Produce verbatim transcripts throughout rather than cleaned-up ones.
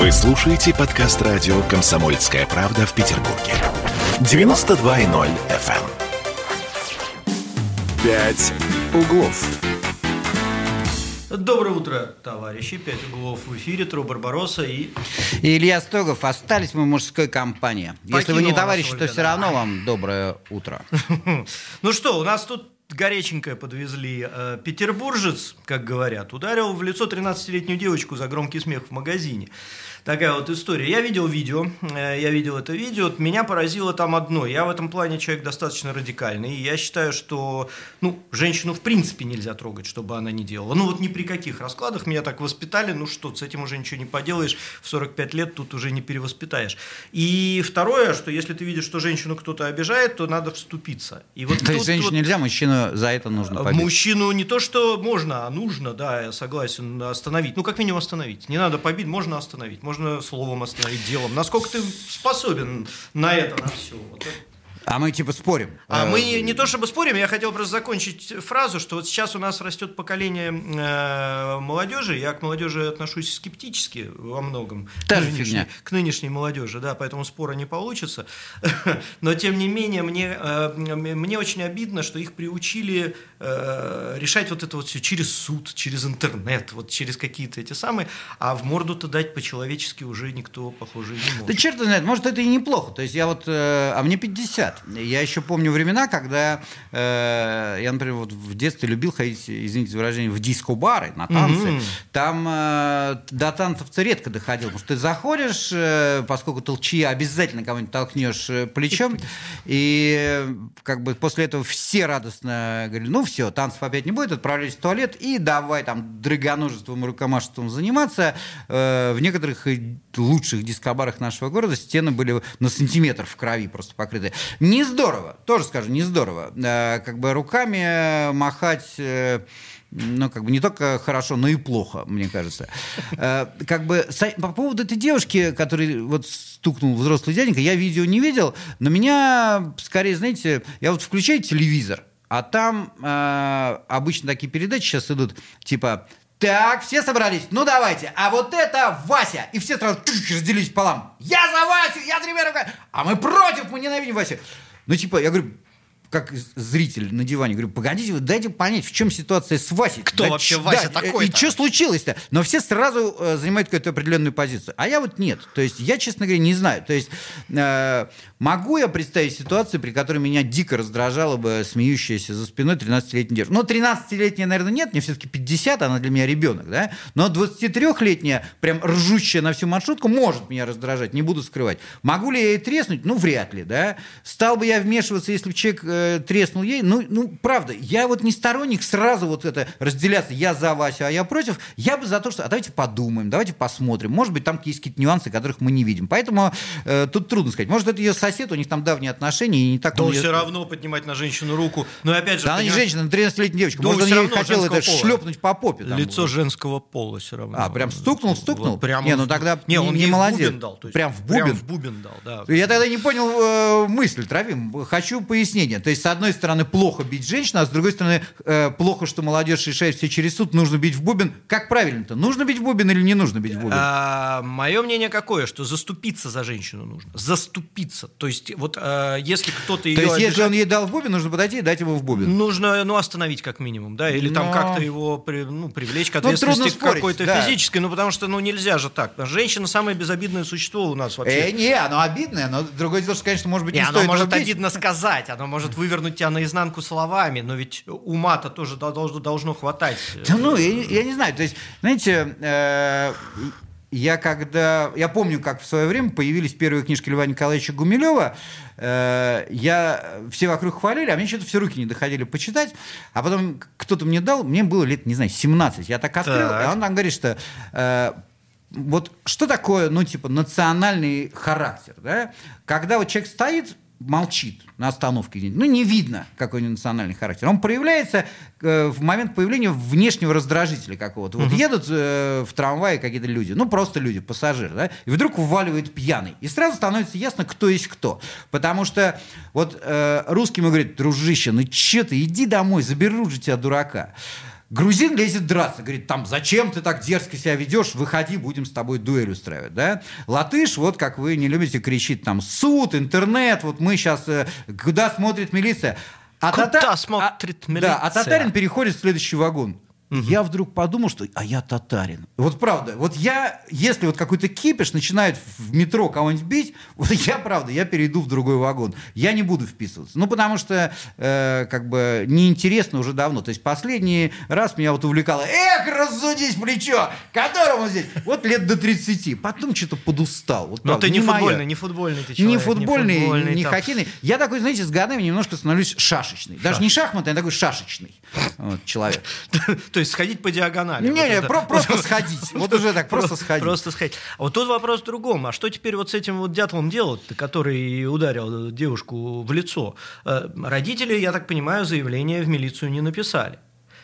Вы слушаете подкаст радио «Комсомольская правда» в Петербурге. девяносто два и ноль эф эм. «Пять углов». Доброе утро, товарищи. «Пять углов» в эфире. Тру Барбаросса и... и Илья Стогов. Остались мы в мужской компании. Покинула. Если вы не товарищи, то все равно вам доброе утро. Ну что, у нас тут горяченькое подвезли. Петербуржец, как говорят, ударил в лицо тринадцатилетнюю девочку за громкий смех в магазине. Такая вот история. Я видел видео, я видел это видео, меня поразило там одно. Я в этом плане человек достаточно радикальный, и я считаю, что, ну, женщину в принципе нельзя трогать, что бы она ни делала. Ну, вот ни при каких раскладах, меня так воспитали, ну что, с этим уже ничего не поделаешь, в сорок пять лет тут уже не перевоспитаешь. И второе, что если ты видишь, что женщину кто-то обижает, то надо вступиться. И вот то есть женщину вот... нельзя, мужчину за это нужно побить? Мужчину не то, что можно, а нужно, да, я согласен, остановить. Ну, как минимум остановить. Не надо побить, можно остановить. Можно словом остановить, делом. Насколько ты способен на это, на все. Вот это. А мы типа спорим. А, а мы не, не то чтобы спорим, я хотел просто закончить фразу, что вот сейчас у нас растет поколение э, молодежи. Я к молодежи отношусь скептически во многом. Та же фигня. К нынешней молодежи, да, поэтому спора не получится. Но тем не менее, мне, э, мне очень обидно, что их приучили э, решать вот это вот все через суд, через интернет, вот через какие-то эти самые, а в морду-то дать по-человечески уже никто, похоже, не может. Да черт знает, может, это и неплохо. То есть я вот, э, а мне пятьдесят. Я еще помню времена, когда э, я, например, вот в детстве любил ходить, извините за выражение, в диско-бары на танцы. Mm-hmm. Там э, до танцев-то редко доходил, потому что ты заходишь, э, поскольку толчья, обязательно кого-нибудь толкнешь плечом, и как бы после этого все радостно говорили, ну все, танцев опять не будет, отправлялись в туалет и давай там дрыганожеством и рукомашеством заниматься. Э, в некоторых лучших дискобарах нашего города стены были на сантиметр в крови просто покрыты. Не здорово, тоже скажу, не здорово. Э, как бы руками махать... Э, Ну, как бы не только хорошо, но и плохо, мне кажется. Как бы по поводу этой девушки, которой вот стукнул взрослый дяденька, я видео не видел, но меня, скорее, знаете, я вот включаю телевизор, а там э, обычно такие передачи сейчас идут, типа... Так, все собрались, ну давайте, а вот это Вася. И все сразу тыш, разделились пополам. Я за Васю, я тремя руками. А мы против, мы ненавидим Васю. Ну, типа, я говорю... как зритель на диване, говорю, погодите, вы дайте понять, в чем ситуация с Васей. Кто да, вообще ч- Вася да, такой-то? И что случилось-то? Но все сразу э, занимают какую-то определенную позицию. А я вот нет. То есть я, честно говоря, не знаю. То есть э, могу я представить ситуацию, при которой меня дико раздражала бы смеющаяся за спиной тринадцатилетняя девушка. Ну, тринадцатилетняя, наверное, нет. Мне все-таки пятьдесят, она для меня ребенок, да? Но двадцатитрёхлетняя, прям ржущая на всю маршрутку, может меня раздражать, не буду скрывать. Могу ли я ей треснуть? Ну, вряд ли, да? Стал бы я вмешиваться, если бы человек... Э, треснул ей, ну, ну, правда, я вот не сторонник сразу вот это разделяться, я за Васю, а я против, я бы за то, что, а давайте подумаем, давайте посмотрим, может быть, там есть какие-то нюансы, которых мы не видим, поэтому э, тут трудно сказать, может, это ее сосед, у них там давние отношения, и не так... Да, он все ее... равно поднимать на женщину руку, но опять же... Да, она не женщина, она тринадцатилетняя девочка, да, может, он ей хотел это пола. Шлепнуть по попе. Там, лицо вот. Женского пола все равно. А, прям стукнул, стукнул? Вот, прям не, ну тогда не, он не молодец. Дал, есть, прям в бубен? Прям в бубен дал, да. Я тогда не понял э, мысль, Травим, хочу пояснение. То есть, с одной стороны, плохо бить женщину, а с другой стороны, э, плохо, что молодежь решает все через суд, нужно бить в бубен. Как правильно-то? Нужно бить в бубен или не нужно бить в бубен? А, мое мнение какое, что заступиться за женщину нужно. Заступиться. То есть, вот а, если кто-то ее... То есть, обижает, если он ей дал в бубен, нужно подойти и дать ему в бубен. Нужно, ну, остановить как минимум, да, или но... там как-то его при, ну, привлечь к ответственности ну, спорить, какой-то да. физической, ну, потому что, ну, нельзя же так. Женщина самое безобидное существо у нас вообще. Э, не, оно обидное, но другое дело, что, конечно, может быть, не, не стоит убить. Оно может обидно сказать, оно может может вывернуть тебя наизнанку словами, но ведь ума-то тоже должно, должно хватать. Да ну, я, я не знаю, то есть, знаете, э, я когда, я помню, как в свое время появились первые книжки Льва Николаевича Гумилёва, э, я, все вокруг хвалили, а мне что-то все руки не доходили почитать, а потом кто-то мне дал, мне было лет, не знаю, семнадцать, я так открыл, так. А он там говорит, что... Э, вот что такое, ну, типа, национальный характер, да? Когда вот человек стоит, молчит на остановке. Ну, не видно, какой у него национальный характер. Он проявляется э, в момент появления внешнего раздражителя какого-то. Вот uh-huh. едут э, в трамвае какие-то люди, ну, просто люди, пассажиры, да, и вдруг вваливает пьяный. И сразу становится ясно, кто есть кто. Потому что вот э, русским говорят, дружище, ну, че ты, иди домой, заберут же тебя, дурака. Грузин лезет драться, говорит, там, зачем ты так дерзко себя ведешь, выходи, будем с тобой дуэль устраивать, да? Латыш, вот как вы не любите, кричит там, суд, интернет, вот мы сейчас, куда смотрит милиция? А куда тата... смотрит а... милиция? Да, а татарин переходит в следующий вагон. Угу. Я вдруг подумал, что а я татарин. Вот правда, вот я, если вот какой-то кипиш начинает в метро кого-нибудь бить, вот я, правда, я перейду в другой вагон. Я не буду вписываться. Ну, потому что э, как бы неинтересно уже давно. То есть последний раз меня вот увлекало, эх, разудись плечо, которому здесь, вот лет до тридцати. Потом что-то подустал. Вот, правда, но ты не, не футбольный, моя. не футбольный ты человек. Не футбольный, не, футбольный, не хоккейный. Я такой, знаете, с годами немножко становлюсь шашечный. Шаш. Даже не шахматный, а такой шашечный вот, человек. То есть сходить по диагонали. Не, вот не, это. Про- просто сходить. Вот уже так, просто сходить. Просто сходить. А вот тут вопрос в другом. А что теперь вот с этим вот дятлом делать, который ударил девушку в лицо? Родители, я так понимаю, заявление в милицию не написали.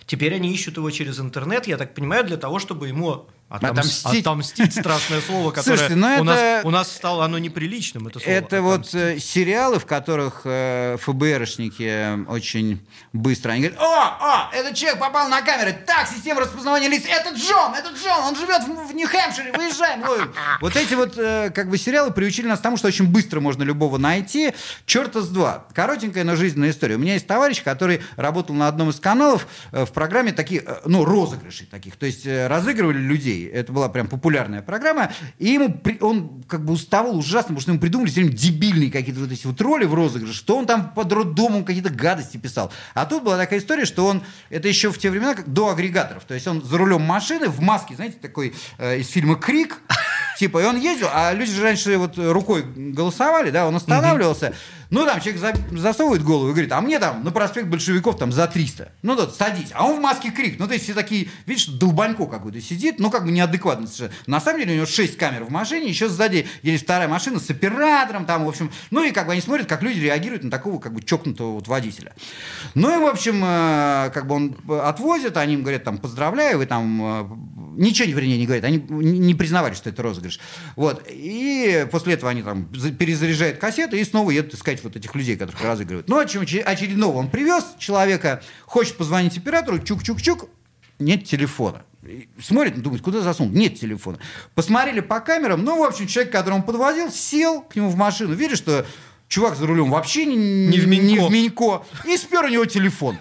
Теперь они ищут его через интернет, я так понимаю, для того, чтобы ему... Отомстить. Отомстить, страшное слово, которое Слушайте, ну это, у, нас, у нас стало оно неприличным. Это, слово, это вот э, сериалы, в которых э, ФБРшники очень быстро, они говорят, о, о, этот человек попал на камеры, так, система распознавания лиц, это Джон, это Джон, он живет в, в Нью-Хэмпшире, выезжаем, ловим. Вот эти вот э, как бы сериалы приучили нас к тому, что очень быстро можно любого найти, черта с два. Коротенькая, но жизненная история. У меня есть товарищ, который работал на одном из каналов э, в программе такие, э, ну, розыгрыши таких, то есть э, разыгрывали людей. Это была прям популярная программа. И ему, он как бы уставал ужасно, потому что ему придумали все время дебильные какие-то вот эти вот роли в розыгрыше, что он там под роддомом какие-то гадости писал. А тут была такая история, что он, это еще в те времена, как до агрегаторов. То есть он за рулем машины в маске, знаете, такой э, из фильма «Крик», типа, и он ездил, а люди же раньше вот рукой голосовали, да, он останавливался. Ну, там человек за, засовывает голову и говорит, а мне там на проспект Большевиков там за триста. Ну, тут садись. А он в маске «Крик». Ну, то есть все такие, видишь, долбанько какой-то сидит, ну, как бы неадекватно совершенно. На самом деле у него шесть камер в машине, еще сзади есть вторая машина с оператором там, в общем. Ну, и как бы они смотрят, как люди реагируют на такого как бы чокнутого вот водителя. Ну, и, в общем, как бы он отвозит, они им говорят, там, поздравляю, вы там... Ничего, вернее, не говорят. Они не признавали, что это розыгрыш. Вот. И после этого они там перезаряжают кассеты и снова едут искать вот этих людей, которых разыгрывают. Ну, очередного он привез человека, хочет позвонить оператору, чук-чук-чук, нет телефона. Смотрит, думает, куда засунул? Нет телефона. Посмотрели по камерам, ну, в общем, человек, которого он подвозил, сел к нему в машину, видишь, что чувак за рулем вообще не, не, в, не в Минько. И спер у него телефон.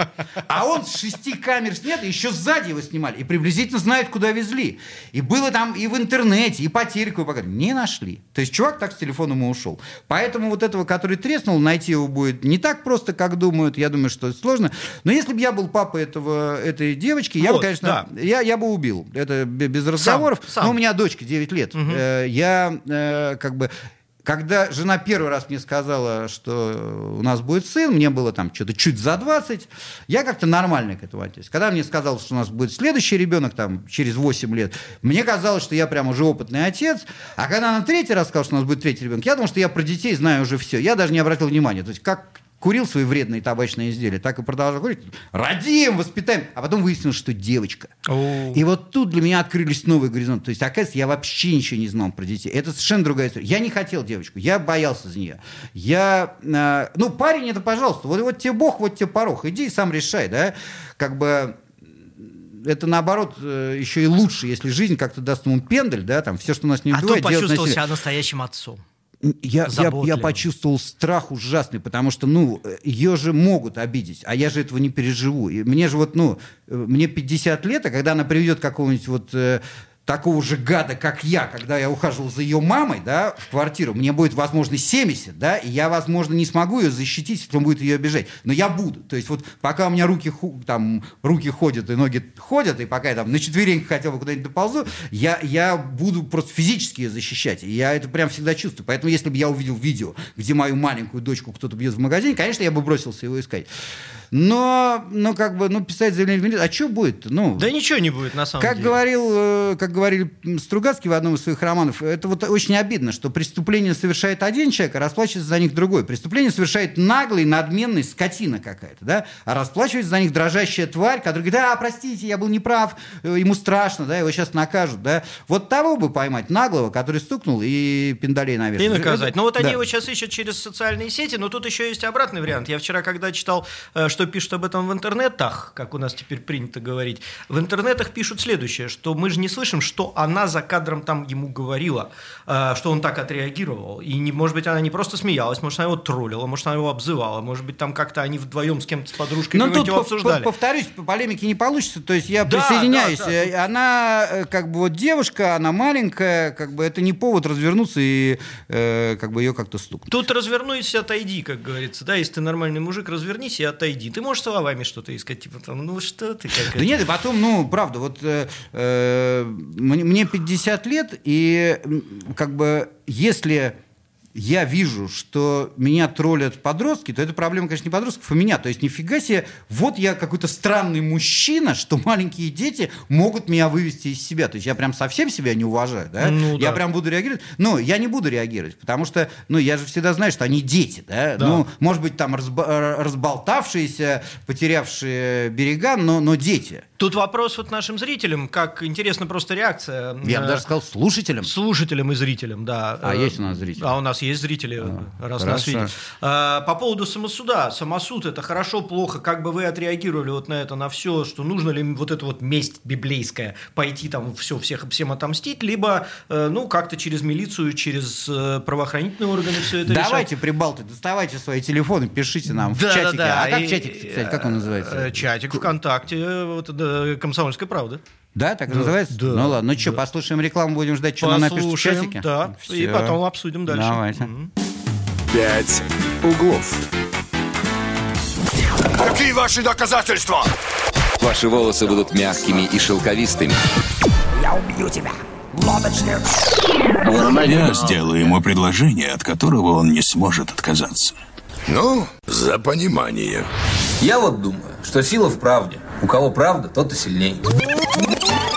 А он с шести камер снят, и еще сзади его снимали. И приблизительно знает, куда везли. И было там и в интернете, и по телеку, и пока. Не нашли. То есть чувак так с телефоном и ушел. Поэтому вот этого, который треснул, найти его будет не так просто, как думают. Я думаю, что это сложно. Но если бы я был папой этого, этой девочки, вот, я бы, конечно, да. я, я бы убил. Это без разговоров. Сам, сам. Но у меня дочка девять лет. Угу. Я как бы... Когда жена первый раз мне сказала, что у нас будет сын, мне было там что-то чуть за двадцать, я как-то нормально к этому отнесся. Когда мне сказал, что у нас будет следующий ребенок там, через восемь лет, мне казалось, что я прям уже опытный отец. А когда она третий раз сказала, что у нас будет третий ребенок, я думал, что я про детей знаю уже все. Я даже не обратил внимания. То есть как курил свои вредные табачные изделия, так и продолжал курить. Родим, воспитаем. А потом выяснилось, что девочка. О. И вот тут для меня открылись новые горизонты. То есть, оказывается, я вообще ничего не знал про детей. Это совершенно другая история. Я не хотел девочку. Я боялся за нее. Я... Э, ну, парень, это пожалуйста. Вот, вот тебе Бог, вот тебе порог. Иди и сам решай, да? Как бы... Это, наоборот, еще и лучше, если жизнь как-то даст ему пендель, да? Там все, что нас не убивает... А ты почувствовал себя настоящим отцом. Я, я, я почувствовал страх ужасный, потому что, ну, ее же могут обидеть, а я же этого не переживу. И мне же вот, ну, мне пятьдесят лет, а когда она приведет какого-нибудь вот э, такого же гада, как я, когда я ухаживал за ее мамой, да, в квартиру, мне будет, возможно, семьдесят, да, и я, возможно, не смогу ее защитить, если он будет ее обижать. Но я буду. То есть вот пока у меня руки, там, руки ходят и ноги ходят, и пока я там на четвереньках хотя бы куда-нибудь доползу, я, я буду просто физически ее защищать. И я это прям всегда чувствую. Поэтому если бы я увидел видео, где мою маленькую дочку кто-то бьет в магазине, конечно, я бы бросился его искать. Но, ну, как бы, ну, писать заявление в милицию, а что будет-то? Ну, да ничего не будет, на самом как деле. Говорил, как говорили Стругацкий в одном из своих романов, это вот очень обидно, что преступление совершает один человек, а расплачивается за них другой. Преступление совершает наглый, надменный, скотина какая-то, да, а расплачивается за них дрожащая тварь, которая говорит: а, простите, я был неправ, ему страшно, да, его сейчас накажут, да. Вот того бы поймать, наглого, который стукнул и пиндалей наверх. И наказать. Это... Ну вот они да. его сейчас ищут через социальные сети, но тут еще есть обратный вариант. Я вчера, когда читал, что пишут об этом в интернетах, как у нас теперь принято говорить, в интернетах пишут следующее, что мы же не слышим, что она за кадром там ему говорила, что он так отреагировал. И, не, может быть, она не просто смеялась, может, она его троллила, может, она его обзывала, может быть, там как-то они вдвоем с кем-то, с подружкой, но тут его обсуждали. Повторюсь, полемики не получится, то есть я да, присоединяюсь. Да, да. Она, как бы, вот девушка, она маленькая, как бы, это не повод развернуться и, э, как бы, ее как-то стукнуть. Тут развернусь, отойди, как говорится, да, если ты нормальный мужик, развернись и отойди. Ты можешь словами что-то искать, типа, там, ну, что ты? Как да это? Нет, и потом, ну, правда, вот э, э, мне пятьдесят лет, и, как бы, если... я вижу, что меня троллят подростки, то это проблема, конечно, не подростков, а меня. То есть нифига себе, вот я какой-то странный мужчина, что маленькие дети могут меня вывести из себя. То есть я прям совсем себя не уважаю, да? Ну, я да. прям буду реагировать. Ну, я не буду реагировать, потому что, ну, я же всегда знаю, что они дети, да? да. Ну, может быть, там разба- разболтавшиеся, потерявшие берега, но, но дети. Тут вопрос вот нашим зрителям, как интересна просто реакция. Я бы даже сказал слушателям. Слушателям и зрителям, да. А есть у нас зрители? А у нас есть зрители, а, раз хорошо. Нас видят. А, по поводу самосуда. Самосуд – это хорошо, плохо. Как бы вы отреагировали вот на это, на все, что нужно ли вот эта вот месть библейская, пойти там все, всех, всем отомстить, либо, ну, как-то через милицию, через правоохранительные органы все это решать? Давайте, прибалты, доставайте свои телефоны, пишите нам да, в чатике. Да, да. А как и, чатик, кстати, как он называется? Чатик ВКонтакте, вот, да, «Комсомольская правда». Да, так да, называется? Да, ну ладно, ну что, да. послушаем рекламу, будем ждать, что она напишет в чатике? Да, все. И потом обсудим дальше. Давайте. Пять углов. Какие ваши доказательства? Ваши волосы будут мягкими и шелковистыми. Я убью тебя, лодочник. Я сделаю ему предложение, от которого он не сможет отказаться. Ну, за понимание. Я вот думаю, что сила в правде. У кого правда, тот и сильнее.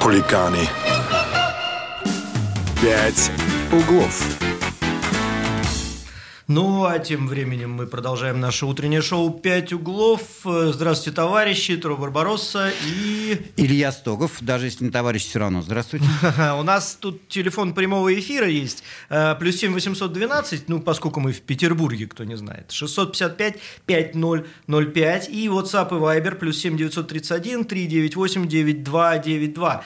Хулиганы. Пять углов. Ну, а тем временем мы продолжаем наше утреннее шоу «Пять углов». Здравствуйте, товарищи. Тру Барбаросса и... Илья Стогов. Даже если не товарищ, все равно. Здравствуйте. У нас тут телефон прямого эфира есть. Плюс семь восемьсот двенадцать, ну, поскольку мы в Петербурге, кто не знает. шестьсот пятьдесят пять пятьдесят ноль ноль пять. И WhatsApp и Viber плюс семь девятьсот тридцать один триста девяносто восемь девяносто два девяносто два.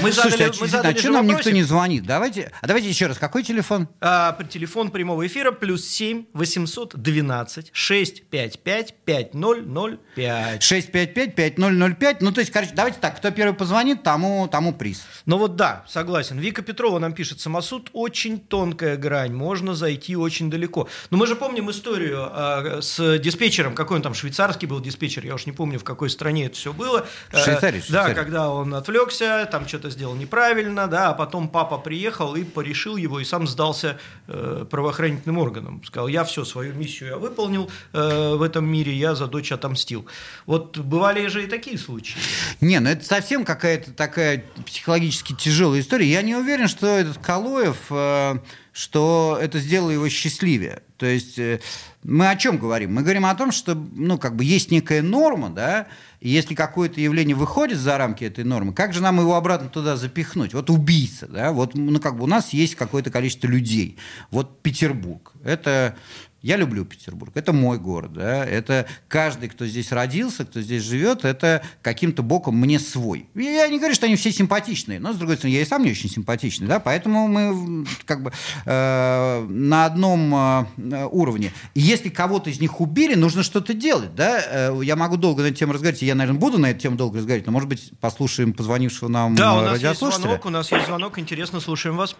Мы задали, а, мы задали а что нам вопросик. Никто не звонит? Давайте, а давайте еще раз. Какой телефон? А, телефон прямого эфира плюс семь восемьсот двенадцать шестьсот пятьдесят пять пятьдесят ноль ноль пять. шестьсот пятьдесят пять пятьдесят ноль ноль пять. Ну, то есть, короче, давайте так, кто первый позвонит, тому, тому приз. Ну вот да, согласен. Вика Петрова нам пишет: самосуд — очень тонкая грань, можно зайти очень далеко. Но мы же помним историю э, с диспетчером, какой он там, швейцарский был диспетчер, я уж не помню, в какой стране это все было. Швейцарий, э, швейцарий. Да, когда он отвлекся, там что-то сделал неправильно, да, а потом папа приехал и порешил его, и сам сдался э, правоохранительным органам. Сказал: я все, свою миссию я выполнил э, в этом мире, я за дочь отомстил. Вот бывали же и такие случаи. Не, ну это совсем какая-то такая психологически тяжелая история. Я не уверен, что этот Калоев, э, что это сделало его счастливее. То есть э, мы о чем говорим? Мы говорим о том, что, ну, как бы есть некая норма, да, и если какое-то явление выходит за рамки этой нормы, как же нам его обратно туда запихнуть? Вот убийца, да, вот, ну, как бы у нас есть какое-то количество людей. Вот Петербург. Это Я люблю Петербург. Это мой город. Да? Это каждый, кто здесь родился, кто здесь живет, это каким-то боком мне свой. Я не говорю, что они все симпатичные, но, с другой стороны, я и сам не очень симпатичный. Да? Поэтому мы как бы э, на одном э, уровне. И если кого-то из них убили, нужно что-то делать. Да? Я могу долго на эту тему разговаривать. Я, наверное, буду на эту тему долго разговаривать, но, может быть, послушаем позвонившего нам да, у нас радиослушателя. Есть звонок, у нас есть звонок. Интересно, слушаем вас.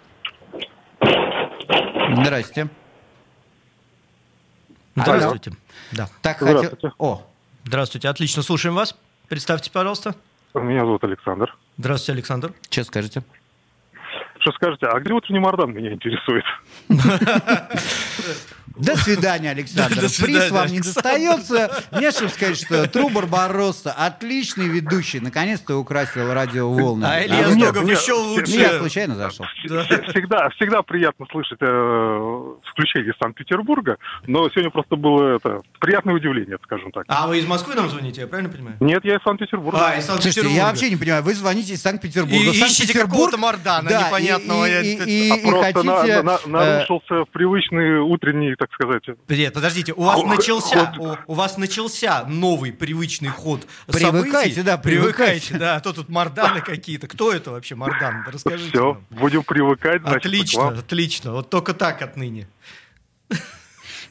Здрасте. Здравствуйте. Да. Так, Здравствуйте. Хотел... О. Здравствуйте, отлично, слушаем вас. Представьте, пожалуйста. Меня зовут Александр. Здравствуйте, Александр. Че скажете? Что скажете? А где вот Мордан меня интересует? До свидания, Александр. Приз вам не достается. Мне, чтобы сказать, что Тру Барбаросса отличный ведущий. Наконец-то украсил радиоволны. А Илья Стогов еще лучше. Я случайно зашел. Всегда приятно слышать включение Санкт-Петербурга, но сегодня просто было приятное удивление, скажем так. А вы из Москвы нам звоните, я правильно понимаю? Нет, я из Санкт-Петербурга. А, из Санкт-Петербурга. Я вообще не понимаю. Вы звоните из Санкт-Петербурга. Ищите какого-то Мордана непонятного. Просто нарушился привычный утренний, так сказать. Нет, подождите, у вас, а, начался, у, у вас начался новый привычный ход привыкайте, событий. Привыкайте, да, привыкайте. Да, а то тут морданы какие-то. Кто это вообще мордан? Расскажите. Все, нам. Будем привыкать. Значит, отлично, отлично. Вот только так отныне.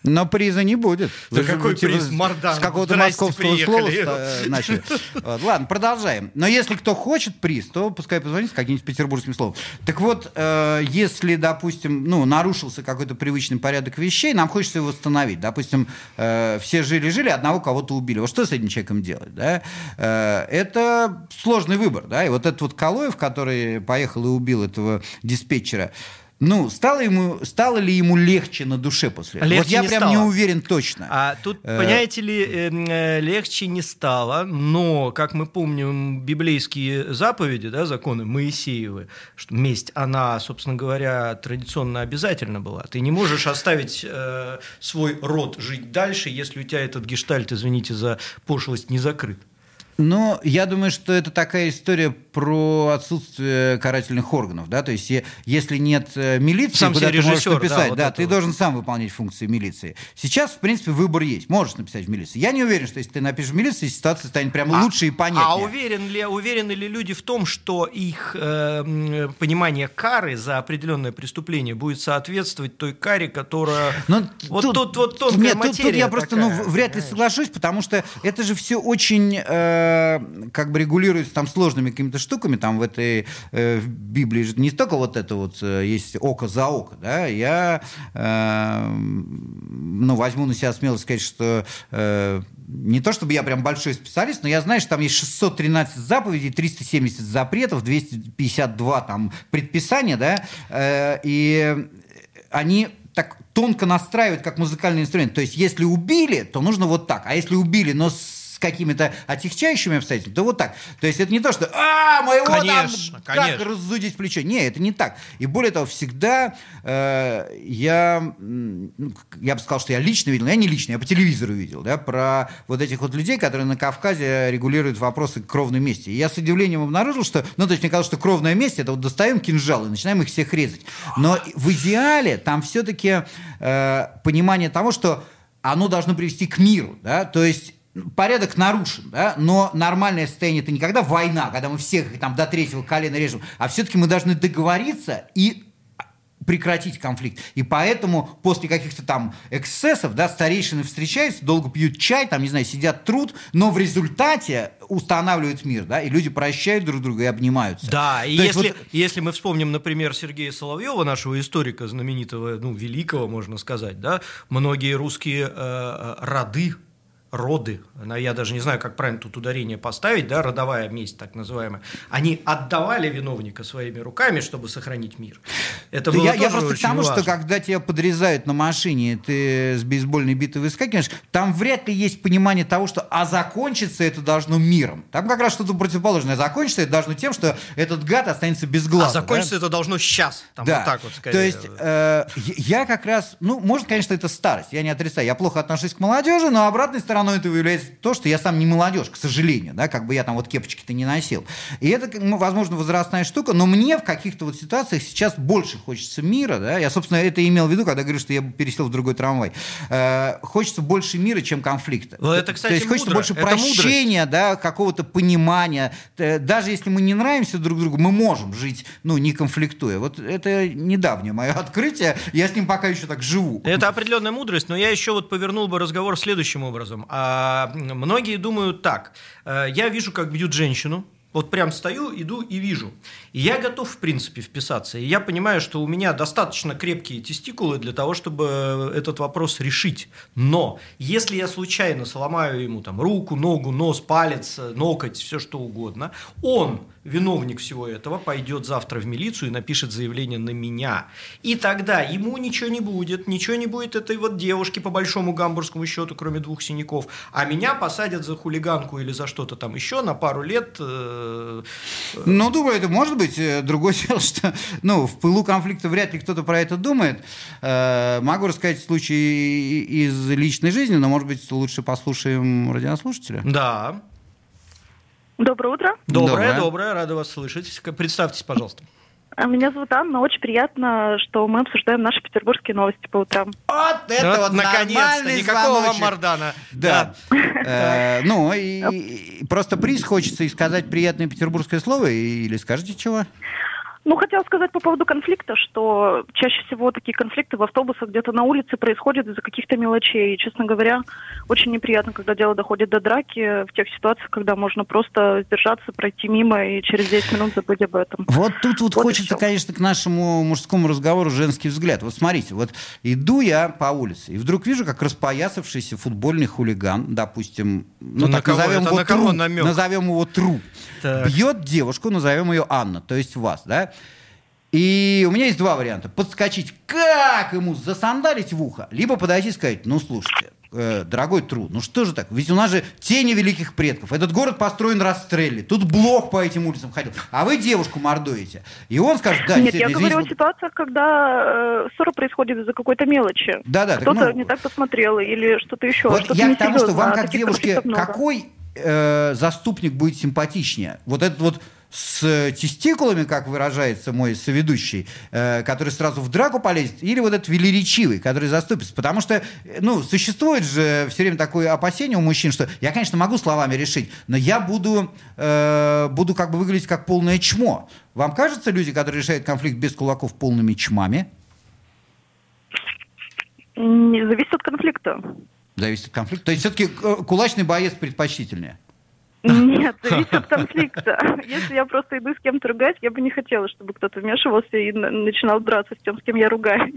Но приза не будет. Да какой приз? Мордан. С какого-то московского слова начали. Ладно, продолжаем. Но если кто хочет приз, то пускай позвонит с каким-нибудь петербургским словом. Так вот, если, допустим, ну, нарушился какой-то привычный порядок вещей, нам хочется его восстановить. Допустим, все жили-жили, одного кого-то убили. Вот что с этим человеком делать? Да? Это сложный выбор. Да? И вот этот вот Калоев, который поехал и убил этого диспетчера, ну, стало, ему, стало ли ему легче на душе после этого? Легче вот я не прям стало. Не уверен точно. А тут, э- понимаете ли, э- легче не стало, но, как мы помним, библейские заповеди, да, законы Моисеевы, что месть, она, собственно говоря, традиционно обязательна была. Ты не можешь оставить э- свой род жить дальше, если у тебя этот гештальт, извините за пошлость, не закрыт. Ну, я думаю, что это такая история про отсутствие карательных органов, да, то есть если нет милиции, сам куда ты режиссер, можешь написать, да, вот да ты вот. Должен сам выполнять функции милиции. Сейчас, в принципе, выбор есть, можешь написать в милиции. Я не уверен, что если ты напишешь в милиции, ситуация станет прям а, лучше и понятнее. А уверен ли, уверены ли люди в том, что их э, понимание кары за определенное преступление будет соответствовать той каре, которая... Но вот тут, тут вот тонкая нет, материя тут, тут я такая, просто ну, вряд ли соглашусь, потому что это же все очень... Э, как бы регулируется там сложными какими-то штуками, там в этой э, в Библии же не столько вот это вот э, есть око за око, да, я э, ну, возьму на себя смелость сказать, что э, не то чтобы я прям большой специалист, но я знаю, что там есть шестьсот тринадцать заповедей, триста семьдесят запретов, двести пятьдесят два там предписания, да, э, и они так тонко настраивают, как музыкальный инструмент, то есть если убили, то нужно вот так, а если убили, но с какими-то отягчающими обстоятельствами, то вот так. То есть это не то, что «А, моего конечно, там конечно. Как разудить плечо». Не, это не так. И более того, всегда э, я, я бы сказал, что я лично видел, я не лично, я по телевизору видел, да, про вот этих вот людей, которые на Кавказе регулируют вопросы кровной мести. И я с удивлением обнаружил, что, ну, то есть мне казалось, что кровная месть, это вот достаем кинжал и начинаем их всех резать. Но в идеале там все-таки э, понимание того, что оно должно привести к миру, да, то есть порядок нарушен, да? Но нормальное состояние это не когда война, когда мы всех там до третьего колена режем, а все-таки мы должны договориться и прекратить конфликт. И поэтому после каких-то там эксцессов, да, старейшины встречаются, долго пьют чай, там, не знаю, сидят труд, но в результате устанавливают мир, да, и люди прощают друг друга и обнимаются. Да, и если, вот... если мы вспомним, например, Сергея Соловьева, нашего историка знаменитого, ну, великого, можно сказать, да, многие русские э, роды, роды, я даже не знаю, как правильно тут ударение поставить, да, родовая месть так называемая, они отдавали виновника своими руками, чтобы сохранить мир. Это да было я, тоже я просто очень потому, важно. Что когда тебя подрезают на машине, ты с бейсбольной битой выскакиваешь, там вряд ли есть понимание того, что а закончится это должно миром. Там как раз что-то противоположное. Закончится это должно тем, что этот гад останется без глаза. А закончится да? это должно сейчас. Там да. Вот так вот, скорее. То есть э, я как раз, ну, может, конечно, это старость, я не отрицаю, я плохо отношусь к молодежи, но обратной стороны стороной этого является то, что я сам не молодежь, к сожалению, да, как бы я там вот кепочки-то не носил. И это, ну, возможно, возрастная штука, но мне в каких-то вот ситуациях сейчас больше хочется мира, да, я, собственно, это имел в виду, когда говорю, что я пересел в другой трамвай. Э, хочется больше мира, чем конфликта. Но это, кстати, то есть хочется мудро. Больше это прощения, да, какого-то понимания. Даже если мы не нравимся друг другу, мы можем жить, ну, не конфликтуя. Вот это недавнее мое открытие, я с ним пока еще так живу. Это определенная мудрость, но я еще вот повернул бы разговор следующим образом. А, многие думают так. Я вижу, как бьют женщину. Вот прям стою, иду и вижу. И я готов, в принципе, вписаться. И я понимаю, что у меня достаточно крепкие тестикулы для того, чтобы этот вопрос решить. Но если я случайно сломаю ему там руку, ногу, нос, палец, ноготь, все что угодно, он, виновник всего этого, пойдет завтра в милицию и напишет заявление на меня. И тогда ему ничего не будет, ничего не будет этой вот девушке по большому гамбургскому счету, кроме двух синяков. А меня посадят за хулиганку или за что-то там еще на пару лет. Ну, думаю, это может быть. Другое дело, что, ну, в пылу конфликта вряд ли кто-то про это думает. Могу рассказать случай из личной жизни, но, может быть, лучше послушаем радиослушателя. Да. Доброе утро. Доброе, доброе, рада вас слышать. Представьтесь, пожалуйста. Меня зовут Анна, очень приятно, что мы обсуждаем наши петербургские новости по утрам. Вот это вот, вот наконец-то, никакого вам мардана. Да. Ну, и просто приз хочется и сказать приятное петербургское слово, или скажете чего? Ну, хотела сказать по поводу конфликта, что чаще всего такие конфликты в автобусах где-то на улице происходят из-за каких-то мелочей. И, честно говоря, очень неприятно, когда дело доходит до драки, в тех ситуациях, когда можно просто сдержаться, пройти мимо и через десять минут забыть об этом. Вот тут вот, вот хочется, конечно, к нашему мужскому разговору женский взгляд. Вот смотрите, вот иду я по улице, и вдруг вижу, как распоясавшийся футбольный хулиган, допустим, ну, ну так на назовем, его на Тру, назовем его Тру, так. бьет девушку, назовем ее Анна, то есть вас, да? И у меня есть два варианта. Подскочить, как ему засандалить в ухо, либо подойти и сказать, ну, слушайте, э, дорогой Тру, ну что же так, ведь у нас же тени великих предков, этот город построен расстрелли, тут Блок по этим улицам ходил, а вы девушку мордуете. И он скажет, да, нет, я говорю буду... о ситуациях, когда э, ссора происходит из-за какой-то мелочи. Да-да, кто-то так, ну... не так посмотрел или что-то еще. Вот что-то я к тому, что вам, как девушке, какой э, заступник будет симпатичнее? Вот этот вот с тестикулами, как выражается мой соведущий, э, который сразу в драку полезет, или вот этот велеречивый, который заступится. Потому что, ну, существует же все время такое опасение у мужчин, что я, конечно, могу словами решить, но я буду, э, буду как бы выглядеть как полное чмо. Вам кажется, люди, которые решают конфликт без кулаков, полными чмами? Не, зависит от конфликта. Зависит от конфликта. То есть все-таки кулачный боец предпочтительнее? Нет, зависит от конфликта. Если я просто иду с кем-то ругать, я бы не хотела, чтобы кто-то вмешивался и начинал драться с тем, с кем я ругаюсь.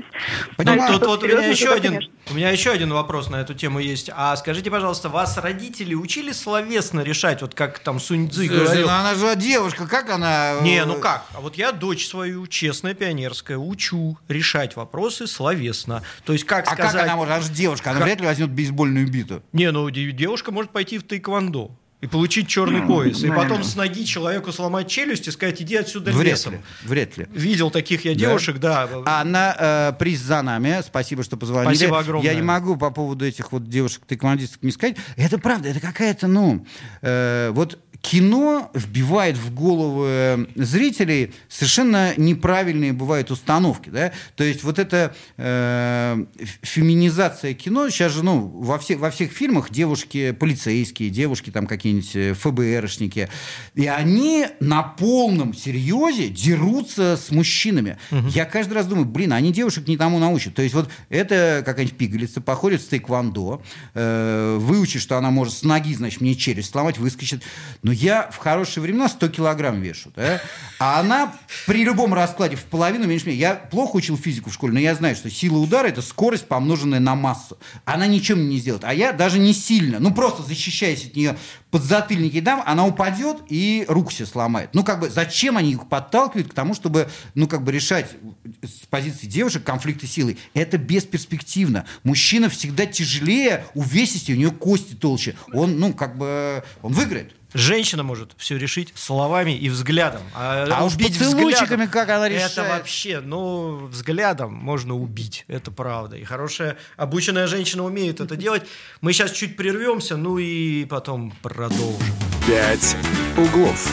Понимаю, тут, вот у, меня еще один, у меня еще один вопрос на эту тему есть. А скажите, пожалуйста, вас родители учили словесно решать, вот как там Сунь Цзы говорил? Ну, она же девушка, как она... Не, ну как? А вот я дочь свою, честная, пионерская, учу решать вопросы словесно. То есть как а сказать... А как она может? Она же девушка, она как... вряд ли возьмет бейсбольную биту. Не, ну девушка может пойти в тхэквондо. И получить черный пояс. И потом с ноги человеку сломать челюсть и сказать, иди отсюда лесом. Вряд ли. Видел таких я девушек, да. да. Анна, э, приз за нами. Спасибо, что позвонили. Спасибо огромное. Я не могу по поводу этих вот девушек-тайквандисток не сказать. Это правда, это какая-то, ну... Э, вот кино вбивает в головы зрителей совершенно неправильные бывают установки, да? То есть вот эта э, феминизация кино, сейчас же, ну, во, все, во всех фильмах девушки полицейские, девушки там какие-то эф бэ эрэшники, и они на полном серьезе дерутся с мужчинами. Угу. Я каждый раз думаю, блин, они девушек не тому научат. То есть вот это какая-нибудь пигалица походит в тхэквондо, э, выучит, что она может с ноги, значит, мне челюсть сломать, выскочит. Но я в хорошие времена сто килограмм вешу, да? А она при любом раскладе в половину меньше меня. Я плохо учил физику в школе, но я знаю, что сила удара — это скорость, помноженная на массу. Она ничем не сделает. А я даже не сильно, ну просто защищаясь от нее, подзатыльник ей дам, она упадет и руку себе сломает. Ну, как бы, зачем они их подталкивают к тому, чтобы, ну, как бы, решать с позиции девушек конфликты силой? Это бесперспективно. Мужчина всегда тяжелее, увесистее, у него кости толще. Он, ну, как бы, он выиграет. Женщина может все решить словами и взглядом. А, а уж поцелуйчиками как она решает? Это вообще, ну, взглядом можно убить, это правда. И хорошая, обученная женщина умеет это делать. Мы сейчас чуть прервемся, ну и потом продолжим. Пять углов.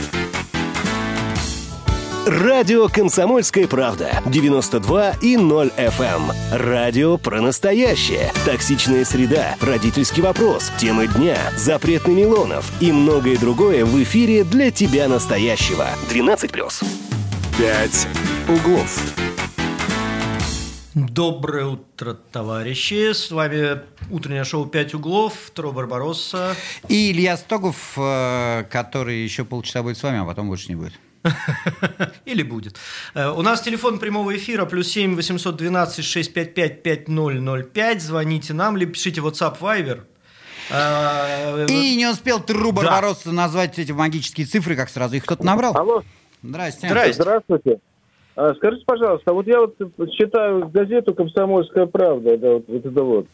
Радио «Комсомольская правда». девяносто два и ноль эф эм. Радио про настоящее. Токсичная среда, родительский вопрос, темы дня, запретный Милонов и многое другое в эфире для тебя настоящего. двенадцать плюс. Пять углов. Доброе утро, товарищи. С вами утреннее шоу «Пять углов», Тру Барбаросса. И Илья Стогов, который еще полчаса будет с вами, а потом больше не будет. Или будет. У нас телефон прямого эфира плюс семь восемьсот двенадцать шестьсот пятьдесят пять пятьдесят ноль ноль пять. Звоните нам, либо пишите WhatsApp, Viber. И не успел Тру Барбаросса назвать эти магические цифры, как сразу их кто-то набрал. Алло. Здрасте. Здрасте. Здравствуйте. Скажите, пожалуйста, вот я вот читаю газету «Комсомольская правда», да, вот, вот это вот,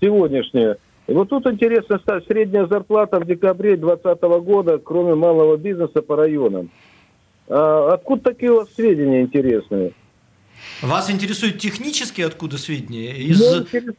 сегодняшняя. И вот тут интересно, средняя зарплата в декабре двадцатого года, кроме малого бизнеса, по районам. А откуда такие у вас сведения интересные? Вас интересуют технически откуда сведения? Из,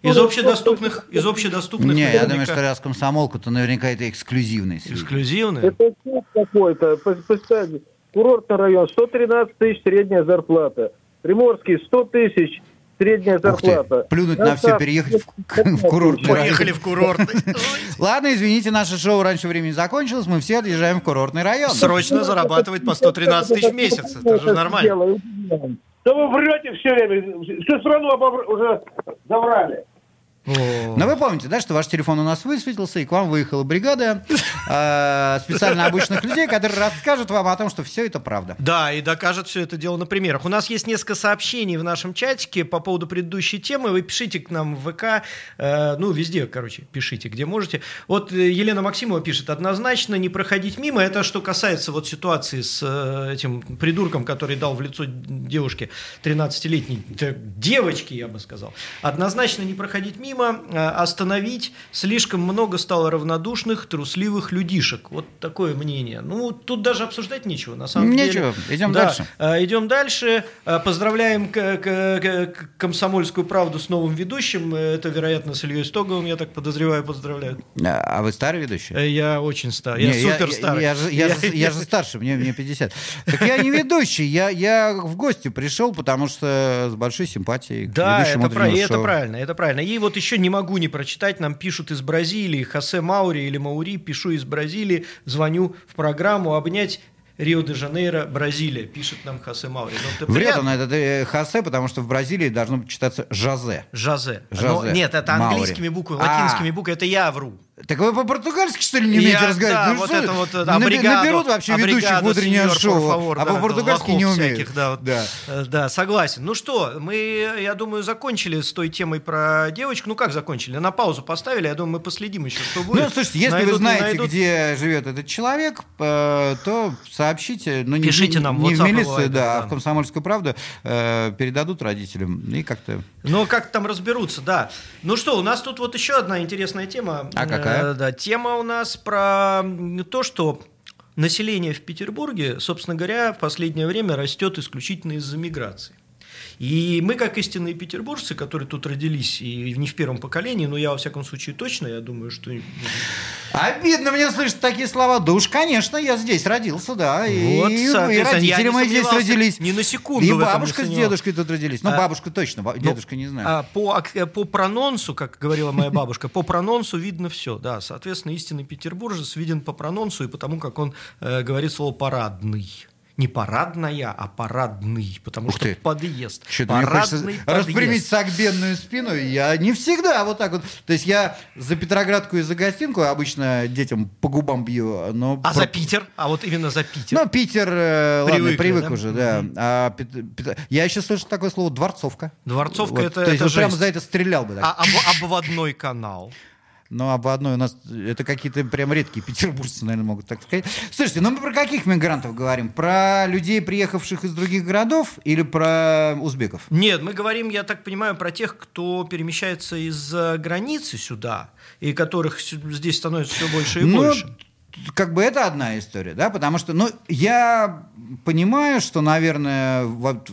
из общедоступных? Из общедоступных не, наверняка... я думаю, что раз комсомолку-то наверняка это эксклюзивные сведения. Эксклюзивные? Это какой-то. Представьте, курортный район, сто тринадцать тысяч средняя зарплата. Приморский, сто тысяч средняя зарплата. Ты, плюнуть а на все, переехать в, в курортный район. Поехали в курортный. Ладно, извините, наше шоу раньше времени закончилось, мы все отъезжаем в курортный район. Срочно зарабатывать по сто тринадцать тысяч в месяц, это же нормально. Да вы врете все время, всю страну уже заврали. Но вы помните, да, что ваш телефон у нас высветился, и к вам выехала бригада э, специально обученных людей, которые расскажут вам о том, что все это правда. Да, и докажут все это дело на примерах. У нас есть несколько сообщений в нашем чатике по поводу предыдущей темы. Вы пишите к нам в ВК, э, ну, везде, короче, пишите, где можете. Вот Елена Максимова пишет, однозначно не проходить мимо. Это что касается вот ситуации с э, этим придурком, который дал в лицо девушке тринадцатилетней, девочке, я бы сказал. Однозначно не проходить мимо. Остановить слишком много стало равнодушных, трусливых людишек. Вот такое мнение. Ну, тут даже обсуждать нечего, на самом нечего. деле. Нечего, идем да. дальше. Идем дальше. Поздравляем к- к- к- «Комсомольскую правду» с новым ведущим. Это, вероятно, с Ильей Стоговым, я так подозреваю, поздравляю. А вы старый ведущий? Я очень старый. Не, я, я супер старый. Я, я, я, я, я, я же старше, мне, мне пятьдесят. Так я не ведущий, я, я в гости пришел, потому что с большой симпатией к да, ведущему это, прав- это правильно, это правильно. И вот еще не могу не прочитать, нам пишут из Бразилии, Хосе Маури или Маури, пишу из Бразилии, звоню в программу «Обнять Рио-де-Жанейро, Бразилия», пишет нам Хосе Маури. Вред он это Хосе, потому что в Бразилии должно читаться Жозе. Жозе. Жозе. Но, нет, это английскими Маури. буквами, латинскими а. буквами, это я вру. Так вы по-португальски, что ли, не умеете разговаривать? Да, ну, вот это вот абригаду, наберут вообще абригаду, ведущих в утреннее шоу, фавор, а да, по-португальски не умеют. Всяких, да, вот, да. да, согласен. Ну что, мы, я думаю, закончили с той темой про девочку. Ну как закончили? На паузу поставили, я думаю, мы последим еще, что будет. Ну, слушайте, если найдут, вы знаете, найдут... где живет этот человек, э, то сообщите. Ну, не, пишите нам. Не в милицию, бывает, да, да, а в «Комсомольскую правду» э, передадут родителям. И как-то... Ну, как-то там разберутся, да. Ну что, у нас тут вот еще одна интересная тема. А как? Да, да, тема у нас про то, что население в Петербурге, собственно говоря, в последнее время растет исключительно из-за миграции. И мы, как истинные петербуржцы, которые тут родились, и не в первом поколении, но я, во всяком случае, точно, я думаю, что... Обидно мне слышать такие слова. Да уж, конечно, я здесь родился, да. Вот, и, и родители мои здесь родились. Не на секунду. И бабушка с дедушкой тут родились. Ну, а, бабушка точно, баб... ну, дедушка не знаю. А, по, по прононсу, как говорила моя бабушка, по прононсу видно все. Да, соответственно, истинный петербуржец виден по прононсу и потому, как он э, говорит слово «парадный». Не парадная, а парадный, потому Ух что ты. подъезд. Что-то парадный мне хочется распрямить согбенную спину. Я не всегда вот так вот. То есть я за Петроградку и за гостинку обычно детям по губам бью. Но а про... за Питер? А вот именно за Питер? Ну, Питер, привыкли, ладно, привык да? уже, да. Mm-hmm. А, пи- пи- я еще слышал такое слово «дворцовка». Дворцовка вот, — это жесть. То есть это вот прямо за это стрелял бы. Так. А об- обводной канал? Ну, об одной у нас... Это какие-то прям редкие петербуржцы, наверное, могут так сказать. Слушайте, ну мы про каких мигрантов говорим? Про людей, приехавших из других городов, или про узбеков? Нет, мы говорим, я так понимаю, про тех, кто перемещается из-за границы сюда, и которых здесь становится все больше и Но... больше. как бы это одна история, да, потому что, ну, я понимаю, что, наверное, вот,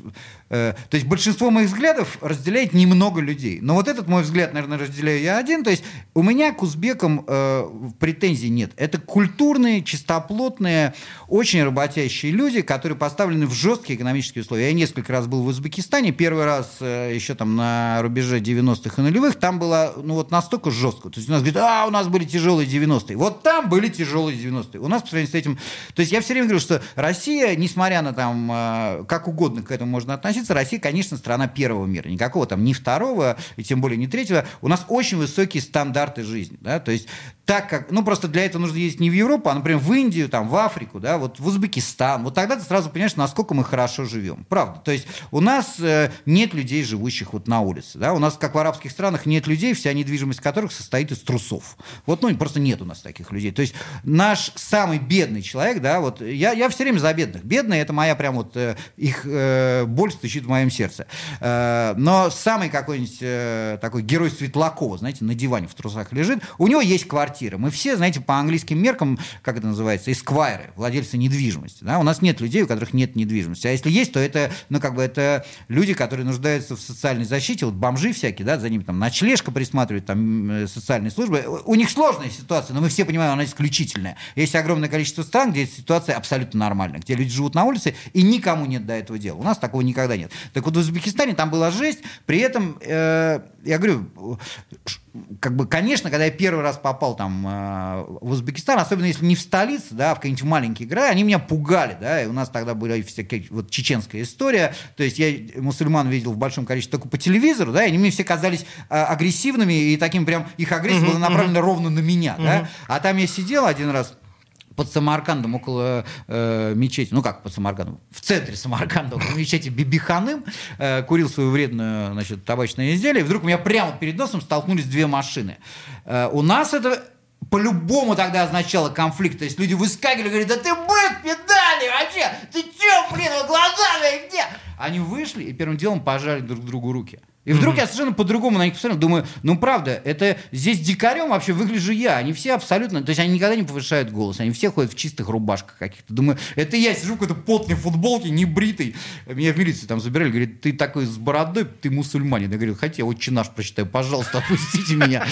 э, то есть большинство моих взглядов разделяет немного людей, но вот этот мой взгляд, наверное, разделяю я один, то есть у меня к узбекам э, претензий нет. Это культурные, чистоплотные, очень работящие люди, которые поставлены в жесткие экономические условия. Я несколько раз был в Узбекистане, первый раз э, еще там на рубеже девяностых и нулевых, там было, ну, вот настолько жестко, то есть у нас говорят, а, у нас были тяжелые девяностые, вот там были тяжелые девяностые, у нас по сравнению с этим, то есть я все время говорю, что Россия, несмотря на там, как угодно к этому можно относиться, Россия, конечно, страна первого мира. Никакого там ни второго, и тем более ни третьего. У нас очень высокие стандарты жизни. Да? То есть так как... Ну, просто для этого нужно ездить не в Европу, а, например, в Индию, там, в Африку, да? Вот в Узбекистан. Вот тогда ты сразу понимаешь, насколько мы хорошо живем. Правда. То есть у нас нет людей, живущих вот на улице. Да? У нас, как в арабских странах, нет людей, вся недвижимость которых состоит из трусов. Вот, ну, просто нет у нас таких людей. То есть наш самый бедный человек, да, вот я, я все время за бедных. Бедные, это моя прям вот, э, их э, боль стучит в моем сердце. Э, но самый какой-нибудь э, такой герой Светлакова, знаете, на диване в трусах лежит, у него есть квартира. Мы все, знаете, по английским меркам, как это называется, эсквайры, владельцы недвижимости. Да? У нас нет людей, у которых нет недвижимости. А если есть, то это, ну, как бы это люди, которые нуждаются в социальной защите, вот бомжи всякие, да, за ними там ночлежка присматривает, там социальные службы. У них сложная ситуация, но мы все понимаем, она исключительная. Есть огромное количество стран, где ситуация абсолютно нормальная, где люди живут на улице, и никому нет до этого дела. У нас такого никогда нет. Так вот, в Узбекистане там была жесть, при этом, э, я говорю, как бы, конечно, когда я первый раз попал там э, в Узбекистан, особенно если не в столице, да, а в какие-нибудь маленькие города, они меня пугали, да, и у нас тогда была всякая вот чеченская история, то есть я мусульман видел в большом количестве только по телевизору, да, и они мне все казались э, агрессивными, и таким прям, их агрессия uh-huh, была направлена uh-huh. ровно на меня, uh-huh. да, а там я сидел один раз под Самаркандом, около э, мечети, ну как под Самаркандом, в центре Самарканда, около мечети Биби-Ханым, э, курил свою вредную, значит, табачное изделие, и вдруг у меня прямо перед носом столкнулись две машины. Э, у нас это по-любому тогда означало конфликт, то есть люди выскакивали, говорят, да ты бык, педали вообще, ты че, блин, глаза мои где? Они вышли и первым делом пожали друг другу руки. И вдруг mm-hmm. я совершенно по-другому на них посмотрел. Думаю, ну правда, это здесь дикарем вообще выгляжу я. Они все абсолютно... То есть они никогда не повышают голос. Они все ходят в чистых рубашках каких-то. Думаю, это я сижу в какой-то потной футболке, небритый. Меня в милицию там забирали. Говорит, ты такой с бородой, ты мусульманин. Я говорю, хотя я «Отче наш» прочитаю. Пожалуйста, отпустите меня.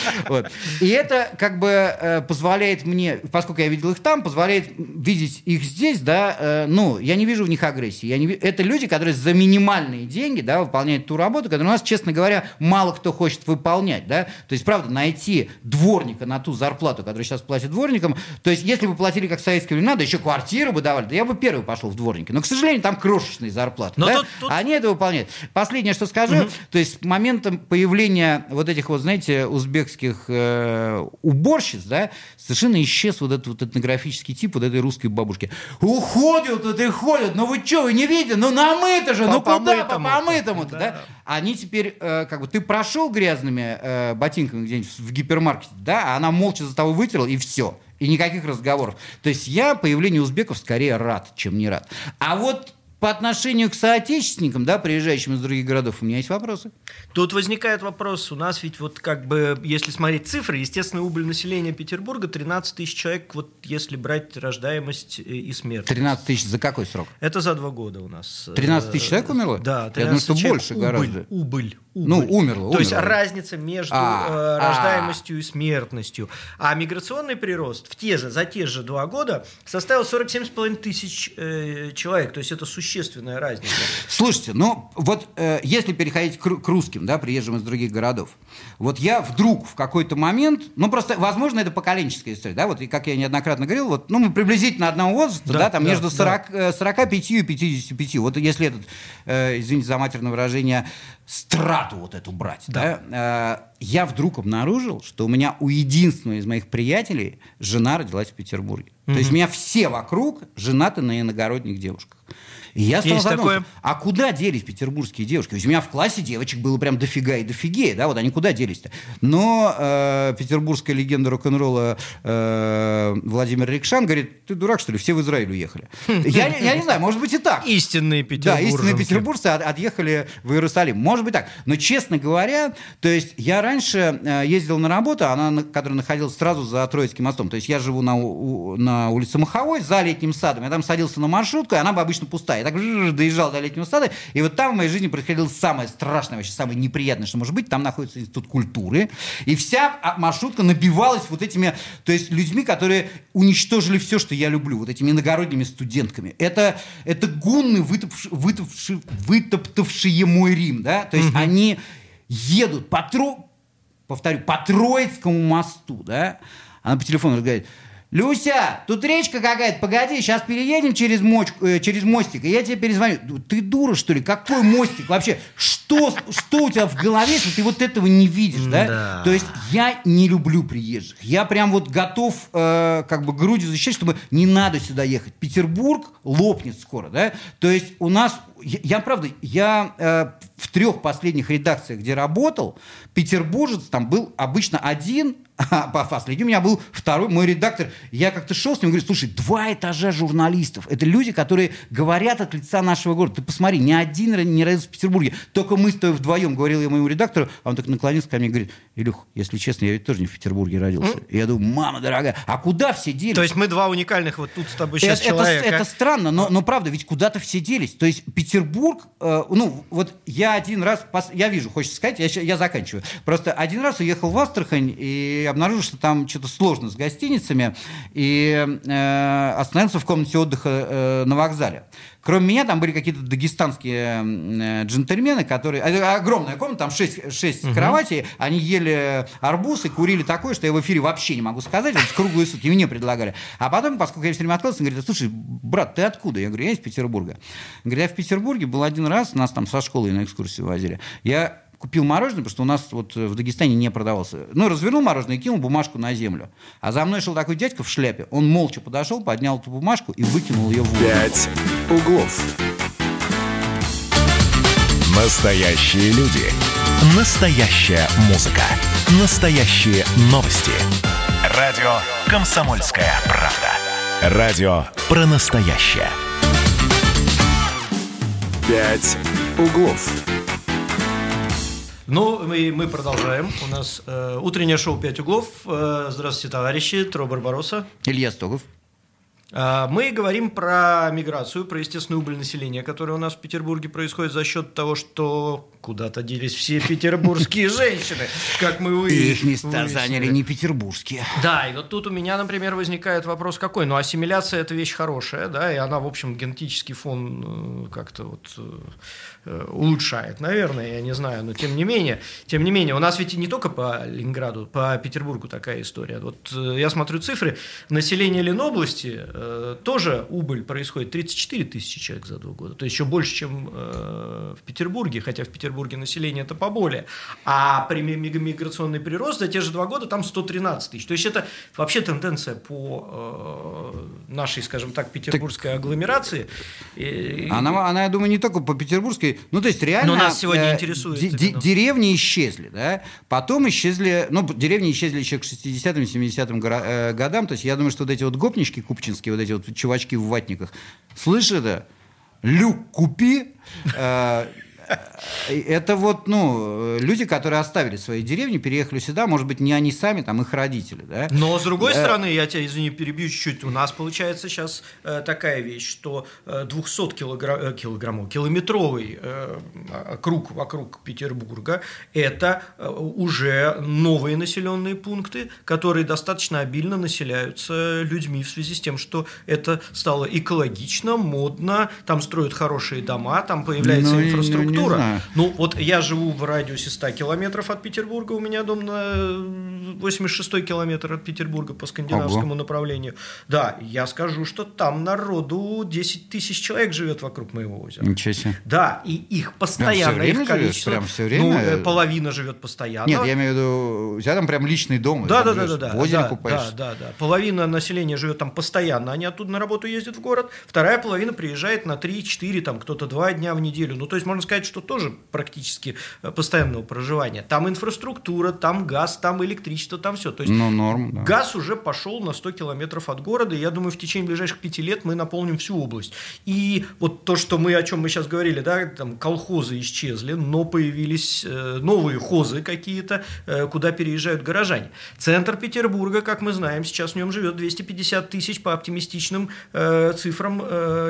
И это как бы позволяет мне... Поскольку я видел их там, позволяет видеть их здесь, да. Ну, я не вижу в них агрессии. Это люди, которые за минимальные деньги, да, выполняют ту работу, которая у нас, честно, говоря, мало кто хочет выполнять, да, то есть, правда, найти дворника на ту зарплату, которую сейчас платят дворникам, то есть, если бы платили как в советские времена, да еще квартиру бы давали, да я бы первый пошел в дворники, но, к сожалению, там крошечные зарплаты, да? тут, тут... они это выполняют. Последнее, что скажу, угу. то есть, с моментом появления вот этих вот, знаете, узбекских э, уборщиц, да, совершенно исчез вот этот вот этнографический тип вот этой русской бабушки. Уходят тут и ходят, ну вы что, вы не видите, ну намыто же, по ну куда по помытому-то, да? да? Они теперь, э, как бы, ты прошел грязными э, ботинками где-нибудь в гипермаркете, да, а она молча за тобой вытерла, и все. И никаких разговоров. То есть я появлению узбеков скорее рад, чем не рад. А вот по отношению к соотечественникам, да, приезжающим из других городов, у меня есть вопросы. Тут возникает вопрос. У нас ведь вот как бы, если смотреть цифры, естественно, убыль населения Петербурга тринадцать тысяч человек, вот если брать рождаемость и смертность. тринадцать тысяч за какой срок? Это за два года у нас. тринадцать тысяч человек умерло? Да. Я думаю, что больше гораздо. Убыль. Убыль. Ну, умерло. То умерло. Есть разница между а, э, рождаемостью а. и смертностью. А миграционный прирост в те же, за те же два года составил сорок семь с половиной тысяч э, человек. То есть это существенная разница. Слушайте, ну вот э, если переходить к, к русским, да, приезжим из других городов, вот я вдруг в какой-то момент, ну просто, возможно, это поколенческая история, да, вот и как я неоднократно говорил, вот, ну мы приблизительно одного возраста, да, да там да, между сорок, да. сорок пять и пятьдесят пять. Вот если этот, э, извините за матерное выражение, страту вот эту брать, да. да? Я вдруг обнаружил, что у меня у единственного из моих приятелей жена родилась в Петербурге. Mm-hmm. То есть у меня все вокруг женаты на иногородних девушках. И я стал задумываться, а куда делись петербургские девушки? Ведь у меня в классе девочек было прям дофига и дофигея, да, вот они куда делись-то? Но э, петербургская легенда рок-н-ролла э, Владимир Рекшан говорит, ты дурак, что ли, все в Израиль уехали. Я, я не знаю, может быть и так. Истинные петербуржцы. Да, истинные петербуржцы от, отъехали в Иерусалим. Может быть так. Но, честно говоря, то есть я раньше ездил на работу, она, которая находилась сразу за Троицким мостом, то есть я живу на, на на улице Маховой за Летним садом. Я там садился на маршрутку, и она бы обычно пустая. Я так доезжал до Летнего сада, и вот там в моей жизни происходило самое страшное, вообще самое неприятное, что может быть. Там находится институт культуры, и вся маршрутка набивалась вот этими, то есть людьми, которые уничтожили все, что я люблю, вот этими иногородними студентками. Это, это гунны, вытопши, вытопши, вытоптавшие мой Рим, да? То есть mm-hmm. они едут по тру... повторю, по Троицкому мосту, да? Она по телефону говорит: «Люся, тут речка какая-то, погоди, сейчас переедем через, мочку, э, через мостик, и я тебе перезвоню». Ты дура, что ли? Какой мостик вообще? Что, что у тебя в голове, если ты вот этого не видишь, да? Да. То есть я не люблю приезжих. Я прям вот готов э, как бы грудью защищать, чтобы не надо сюда ехать. Петербург лопнет скоро, да? То есть у нас... Я, я правда, я э, в трех последних редакциях, где работал, петербуржец там был обычно один, а последний у меня был второй, мой редактор. Я как-то шел с ним и говорю: слушай, два этажа журналистов. Это люди, которые говорят от лица нашего города. Ты посмотри, ни один не родился в Петербурге. Только мы с тобой вдвоем, говорил я моему редактору, а он так наклонился ко мне и говорит: Илюх, если честно, я ведь тоже не в Петербурге родился. Mm. И я думаю: мама дорогая, а куда все делись? То есть мы два уникальных вот тут с тобой сейчас это, человека. Это, это странно, но, но правда, ведь куда-то все делись. То есть Петербург, э, ну вот я один раз, я вижу, хочется сказать, я, я заканчиваю. Просто один раз уехал в Астрахань и обнаружил, что там что-то сложно с гостиницами, и э, остановился в комнате отдыха э, на вокзале. Кроме меня там были какие-то дагестанские э, джентльмены, которые... Огромная комната, там шесть угу. кроватей, они ели арбуз и курили такое, что я в эфире вообще не могу сказать, вот, круглые сутки мне предлагали. А потом, поскольку я все время откладывался, он говорит: слушай, брат, ты откуда? Я говорю: я из Петербурга. Он говорит: я в Петербурге был один раз, нас там со школы на экскурсию возили, я... купил мороженое, потому что у нас вот в Дагестане не продавался. Ну, развернул мороженое и кинул бумажку на землю. А за мной шел такой дядька в шляпе. Он молча подошел, поднял эту бумажку и выкинул ее в воду. Пять углов. Настоящие люди. Настоящая музыка. Настоящие новости. Радио «Комсомольская правда». Радио про настоящее. Пять углов. Ну, мы, мы продолжаем. У нас э, утреннее шоу «Пять углов». Э, здравствуйте, товарищи. Тру Барбаросса. Илья Стогов. Э, мы говорим про миграцию, про естественный убыль населения, который у нас в Петербурге происходит за счет того, что куда-то делись все петербургские женщины, как мы выяснили. Их места заняли не петербургские. Да, и вот тут у меня, например, возникает вопрос какой. Ну, ассимиляция – это вещь хорошая, да, и она, в общем, генетический фон как-то вот... улучшает, наверное, я не знаю, но тем не менее, тем не менее, у нас ведь и не только по Ленинграду, по Петербургу такая история. Вот я смотрю цифры, население Ленобласти э, тоже убыль происходит тридцать четыре тысячи человек за два года, то есть еще больше, чем э, в Петербурге, хотя в Петербурге население это поболее, а при миграционный прирост за те же два года там сто тринадцать тысяч, то есть это вообще тенденция по э, нашей, скажем так, петербургской так... агломерации. Она, она, я думаю, не только по петербургской. Ну, то есть, реально... Но нас сегодня э, интересует. Д- д- деревни исчезли, да? Потом исчезли... Ну, деревни исчезли еще к шестидесятым-семидесятым горо- э, годам. То есть, я думаю, что вот эти вот гопнички купчинские, вот эти вот чувачки в ватниках, слышь, это? Люк купи... Э, Это вот, ну, люди, которые оставили свои деревни, переехали сюда, может быть, не они сами, там, их родители, да? Но, с другой да. стороны, я тебя, извини, перебью чуть-чуть, у нас получается сейчас э, такая вещь, что э, двухсот килограмм, килограммов, километровый э, круг вокруг Петербурга – это э, уже новые населенные пункты, которые достаточно обильно населяются людьми в связи с тем, что это стало экологично, модно, там строят хорошие дома, там появляется ну, инфраструктура. Ну, вот я живу в радиусе ста километров от Петербурга, у меня дом на восемьдесят шестой километр от Петербурга по скандинавскому Ого. направлению. Да, я скажу, что там народу десять тысяч человек живет вокруг моего озера. Ничего себе. Да, и их постоянно, прям их количество. Живешь, прям все время? Ну, половина живет постоянно. Нет, я имею в виду, у тебя там прям личный дом. Да, да, да, да, да. В озере да, купаешься. Да, да, да. Половина населения живет там постоянно, они оттуда на работу ездят в город. Вторая половина приезжает на три-четыре, там кто-то два дня в неделю. Ну, то есть, можно сказать, означает, что тоже практически постоянного проживания. Там инфраструктура, там газ, там электричество, там все. То есть ну, норм, да. Газ уже пошел на сто километров от города. И я думаю, в течение ближайших пяти лет мы наполним всю область. И вот то, что мы, о чем мы сейчас говорили, да, там колхозы исчезли, но появились новые хозы какие-то, куда переезжают горожане. Центр Петербурга, как мы знаем, сейчас в нем живет двести пятьдесят тысяч по оптимистичным цифрам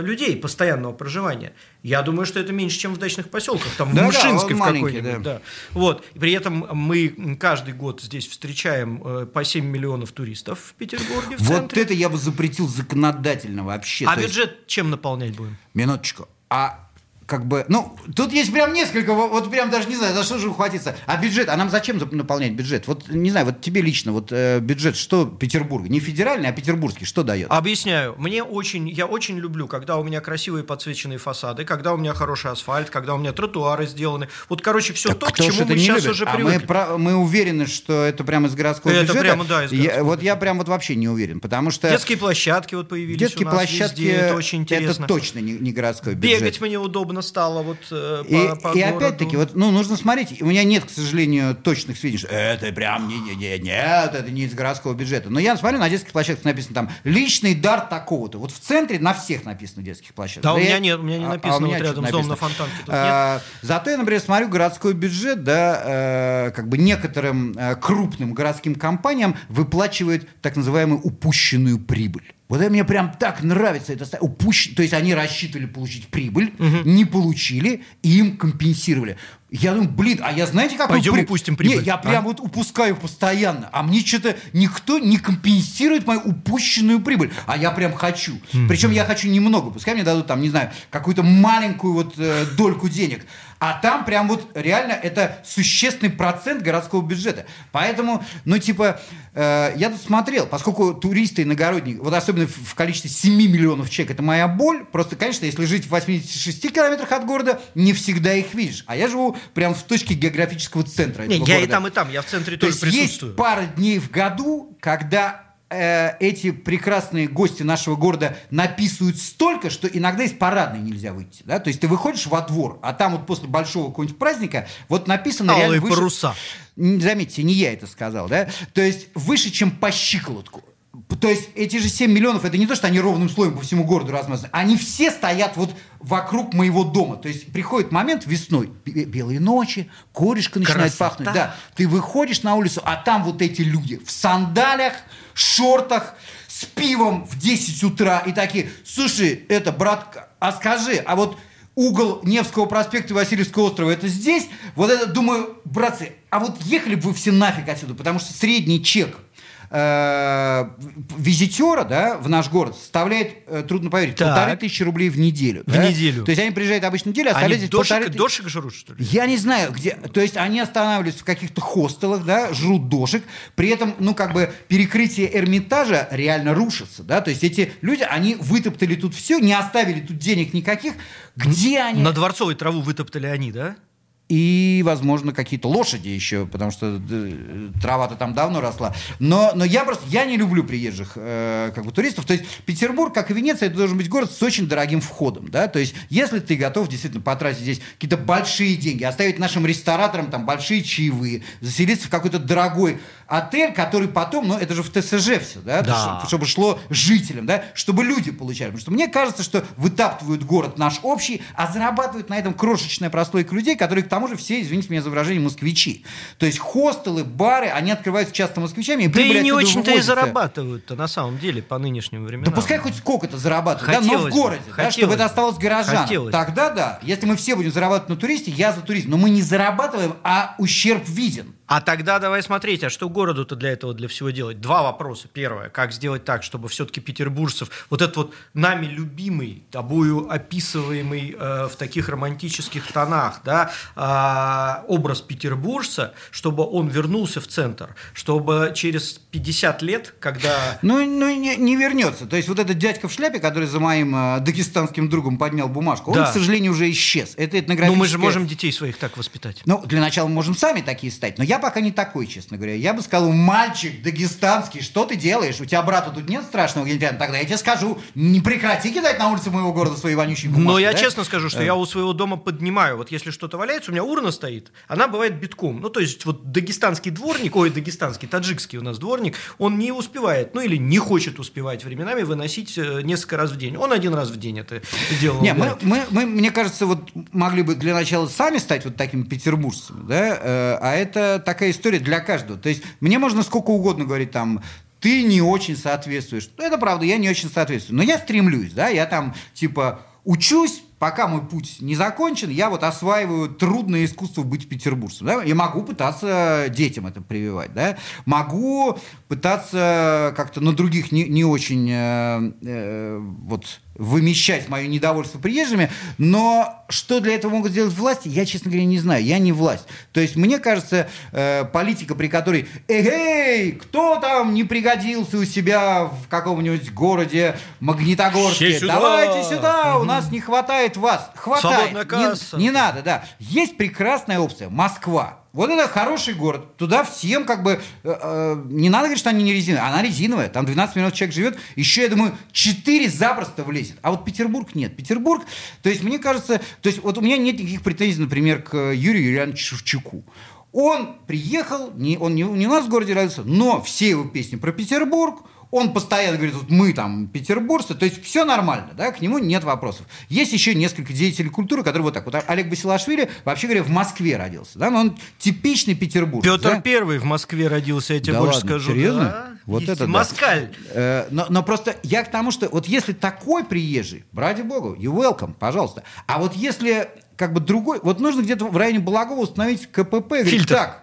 людей постоянного проживания. Я думаю, что это меньше, чем в дачных поселках, там да, в Мышинской да, в какой-нибудь. Да. Да. Вот. При этом мы каждый год здесь встречаем по семь миллионов туристов в Петербурге. В вот это я бы запретил законодательно вообще. А то бюджет есть... чем наполнять будем? Минуточку. А как бы, ну, тут есть прям несколько, вот прям даже не знаю, за что же ухватиться. А бюджет, а нам зачем наполнять бюджет? Вот, не знаю, вот тебе лично, вот э, бюджет, что Петербург, не федеральный, а петербургский, что дает? Объясняю. Мне очень, я очень люблю, когда у меня красивые подсвеченные фасады, когда у меня хороший асфальт, когда у меня тротуары сделаны. Вот, короче, все так то, к чему мы сейчас любит? Уже а привыкли. Мы, про, мы уверены, что это прям из городского это бюджета. Это прямо, да, из городского. Я, вот я прям вот вообще не уверен, потому что... Детские площадки вот появились детские у нас площадки, везде, это очень интересно. Это точно не, не городской бюджет. Бегать мне удобно стало вот э, и, по, по и опять-таки, вот, ну, нужно смотреть. У меня нет, к сожалению, точных сведений, что это прям не-не-не, нет, это не из городского бюджета. Но я смотрю, на детских площадках написано там «Личный дар такого-то». Вот в центре на всех написано детских площадок. Да, да у меня я... нет, у меня не написано а, а вот рядом написано. С домом на Фонтанке. Тут а, нет. Зато я, например, смотрю городской бюджет, да, э, как бы некоторым э, крупным городским компаниям выплачивают так называемую упущенную прибыль. Вот это мне прям так нравится. Это упущ... То есть они рассчитывали получить прибыль, угу. не получили, и им компенсировали. Я думаю, блин, а я знаете, как... Пойдем при... упустим прибыль. Нет, я а? прям вот упускаю постоянно. А мне что-то никто не компенсирует мою упущенную прибыль. А я прям хочу. Mm-hmm. Причем я хочу немного. Пускай мне дадут там, не знаю, какую-то маленькую вот э, дольку денег. А там прям вот реально это существенный процент городского бюджета. Поэтому, ну типа, э, я тут смотрел, поскольку туристы, иногородние, вот особенно в количестве семь миллионов человек, это моя боль. Просто, конечно, если жить в восьмидесяти шести километрах от города, не всегда их видишь. А я живу прямо в точке географического центра этого города. Не, я и там, и там. Я в центре тоже присутствую. То есть есть пара дней в году, когда... эти прекрасные гости нашего города написывают столько, что иногда из парадной нельзя выйти. Да? То есть ты выходишь во двор, а там вот после большого какого-нибудь праздника вот написано... Алые паруса. Выше... Заметьте, не я это сказал. Да? То есть выше, чем по щиколотку. То есть эти же семь миллионов, это не то, что они ровным слоем по всему городу размазаны. Они все стоят вот вокруг моего дома. То есть приходит момент весной, белые ночи, корешка начинает красота. Пахнуть. Да. Ты выходишь на улицу, а там вот эти люди в сандалиях, шортах, с пивом в десять утра и такие, слушай, это, братка, а скажи, а вот угол Невского проспекта и Васильевского острова это здесь? Вот это, думаю, братцы, а вот ехали бы вы все нафиг отсюда, потому что средний чек визитера, да, в наш город составляет, трудно поверить, так. полторы тысячи рублей в неделю. В да? неделю. То есть они приезжают обычно неделю, оставляют здесь дошек, полторы тысячи. Они дошек жрут, что ли? Я не знаю, где. То есть они останавливаются в каких-то хостелах, да, жрут дошек, при этом, ну, как бы перекрытие Эрмитажа реально рушится, да, то есть эти люди, они вытоптали тут все, не оставили тут денег никаких. Где они? На Дворцовой траву вытоптали они, да? И, возможно, какие-то лошади еще, потому что трава-то там давно росла. Но, но я просто, я не люблю приезжих э, как бы, туристов. То есть Петербург, как и Венеция, это должен быть город с очень дорогим входом. Да? То есть если ты готов действительно потратить здесь какие-то большие деньги, оставить нашим рестораторам там большие чаевые, заселиться в какой-то дорогой отель, который потом, ну это же в ТСЖ все, да? Да. Чтобы шло жителям, да? Чтобы люди получали. Потому что мне кажется, что вытаптывают город наш общий, а зарабатывают на этом крошечная прослойка людей, которые к тому же все, извините меня за выражение, москвичи. То есть хостелы, бары, они открываются часто москвичами. И да и не очень-то вывозится. И зарабатывают-то на самом деле по нынешним временам. Да пускай хоть сколько-то зарабатывают, да, но в городе, да, чтобы это осталось горожанам. Хотелось. Тогда да, если мы все будем зарабатывать на туристе, я за туризм. Но мы не зарабатываем, а ущерб виден. А тогда давай смотреть, а что городу-то для этого, для всего делать? Два вопроса. Первое, как сделать так, чтобы все-таки петербуржцев, вот этот вот нами любимый, тобою описываемый э, в таких романтических тонах, да, э, образ петербуржца, чтобы он вернулся в центр, чтобы через пятьдесят лет, когда... Ну, ну не, не вернется. То есть вот этот дядька в шляпе, который за моим э, дагестанским другом поднял бумажку, он, да. к сожалению, уже исчез. Это этнографическое... Ну, мы же можем детей своих так воспитать. Ну, для начала мы можем сами такие стать, но я пока не такой, честно говоря. Я бы сказал, мальчик дагестанский, что ты делаешь? У тебя брата тут нет страшного генитального? Тогда я тебе скажу, не прекрати кидать на улице моего города свои вонючие бумажки. Но я да? честно скажу, что я у своего дома поднимаю. Вот если что-то валяется, у меня урна стоит, она бывает битком. Ну, то есть, вот дагестанский дворник, ой, дагестанский, таджикский у нас дворник, он не успевает, ну, или не хочет успевать временами выносить несколько раз в день. Он один раз в день это делал. Не, да. мы, мы, мы, мне кажется, вот могли бы для начала сами стать вот такими петербуржцами, да, а это такая история для каждого. То есть, мне можно сколько угодно говорить там, ты не очень соответствуешь. Ну, это правда, я не очень соответствую. Но я стремлюсь, да, я там, типа, учусь, пока мой путь не закончен, я вот осваиваю трудное искусство быть петербуржцем. Да? Я могу пытаться детям это прививать. Да? Могу пытаться как-то на других не, не очень э, э, вот, вымещать мое недовольство приезжими, но что для этого могут сделать власти, я, честно говоря, не знаю. Я не власть. То есть, мне кажется, э, политика, при которой эй, кто там не пригодился у себя в каком-нибудь городе Магнитогорске, сюда. Давайте сюда, у нас не хватает вас. Хватает. Не, не надо, да. Есть прекрасная опция. Москва. Вот это хороший город. Туда всем как бы... Э, не надо говорить, что они не резиновые. Она резиновая. Там двенадцать миллионов человек живет. Еще, я думаю, четыре запросто влезет. А вот Петербург нет. Петербург... То есть, мне кажется... То есть, вот у меня нет никаких претензий, например, к Юрию Юрьевичу Шевчуку. Он приехал, не, он не, не у нас в городе родился, но все его песни про Петербург. Он постоянно говорит, вот мы там петербуржцы, то есть все нормально, да, к нему нет вопросов. Есть еще несколько деятелей культуры, которые вот так. Вот Олег Басилашвили, вообще говоря, в Москве родился, да, но он типичный петербуржец. Петр да? Первый в Москве родился, я тебе да больше ладно, скажу. Серьезно? Да? Вот есть это москаль. Да. Но, но просто я к тому, что вот если такой приезжий, ради бога, you welcome, пожалуйста. А вот если как бы другой, вот нужно где-то в районе Благова установить КПП, говорит, так,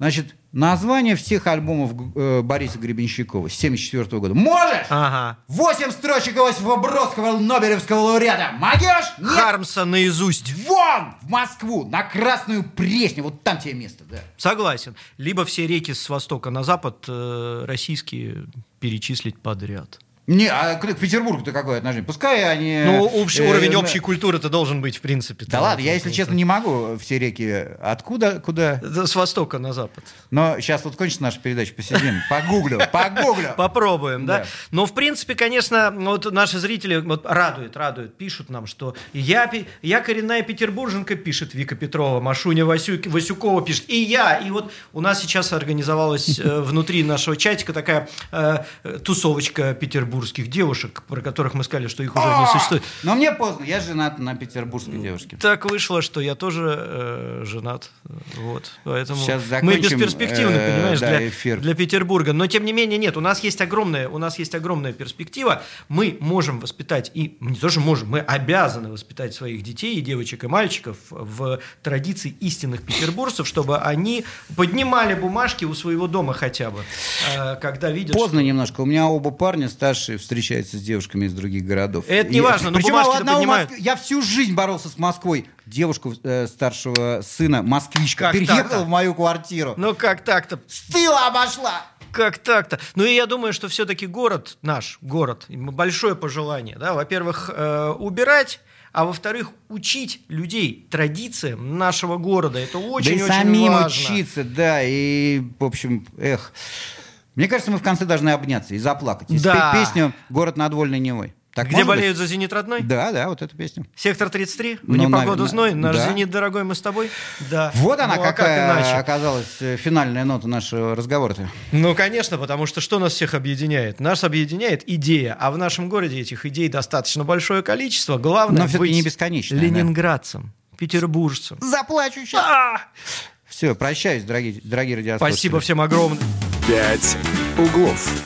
значит, название всех альбомов э, Бориса Гребенщикова с семьдесят четвёртого года. Можешь? Ага. Восемь строчек Иосифа Бродского, Нобелевского лауреата. Могешь? Нет? Хармса наизусть. Вон! В Москву! На Красную Пресню. Вот там тебе место, да. Согласен. Либо все реки с востока на запад э, российские перечислить подряд. Не, а к Петербургу-то какое отношение? Пускай они... Ну, общий, э, уровень э, общей культуры-то должен быть, в принципе. Да ладно, я, если честно, не могу все реки. Откуда? Куда? С востока на запад. Но сейчас вот кончится наша передача, посидим. Погуглю, погуглю. Попробуем, да? Но, в принципе, конечно, вот наши зрители радуют, радуют, пишут нам, что я коренная петербурженка, пишет Вика Петрова, Машуня Васюкова пишет, и я. И вот у нас сейчас организовалась внутри нашего чатика такая тусовочка петербуржская. Девушек, про которых мы сказали, что их уже не существует. Но мне поздно, я женат на петербургской девушке. Так вышло, что я тоже э, женат. Вот. Поэтому мы бесперспективны, э, понимаешь, да, для, для Петербурга. Но тем не менее, нет, у нас есть огромная, у нас есть огромная перспектива. Мы можем воспитать, и не то что можем, мы обязаны воспитать своих детей, и девочек, и мальчиков в традиции истинных петербуржцев, чтобы они поднимали бумажки у своего дома хотя бы. Э, когда видят, поздно что... немножко. У меня оба парня старше встречается с девушками из других городов. Это не важно, но бумажки-то поднимают. Я всю жизнь боролся с Москвой. Девушку э, старшего сына, москвичка, переехала в мою квартиру. Ну как так-то? С тыла обошла! Как так-то? Ну и я думаю, что все-таки город, наш город, большое пожелание, да, во-первых, э, убирать, а во-вторых, учить людей традициям нашего города. Это очень-очень важно. Да и самим учиться, да, и, в общем, эх... Мне кажется, мы в конце должны обняться и заплакать. И да. спеть песню «Город над Вольной Невой». Так, где болеют быть? За «Зенит» родной? Да, да, вот эту песню. «Сектор тридцать три», «В непогоду зной», «Наш да. Зенит, дорогой, мы с тобой». Да. Вот она, ну, какая а как оказалась финальная нота нашего разговора-то. Ну, конечно, потому что что нас всех объединяет? Нас объединяет идея, а в нашем городе этих идей достаточно большое количество. Главное быть не ленинградцем, да. петербуржцем. Заплачу сейчас. А-а-а! Все, прощаюсь, дорогие, дорогие радиослушатели. Спасибо всем огромное. «Пять углов».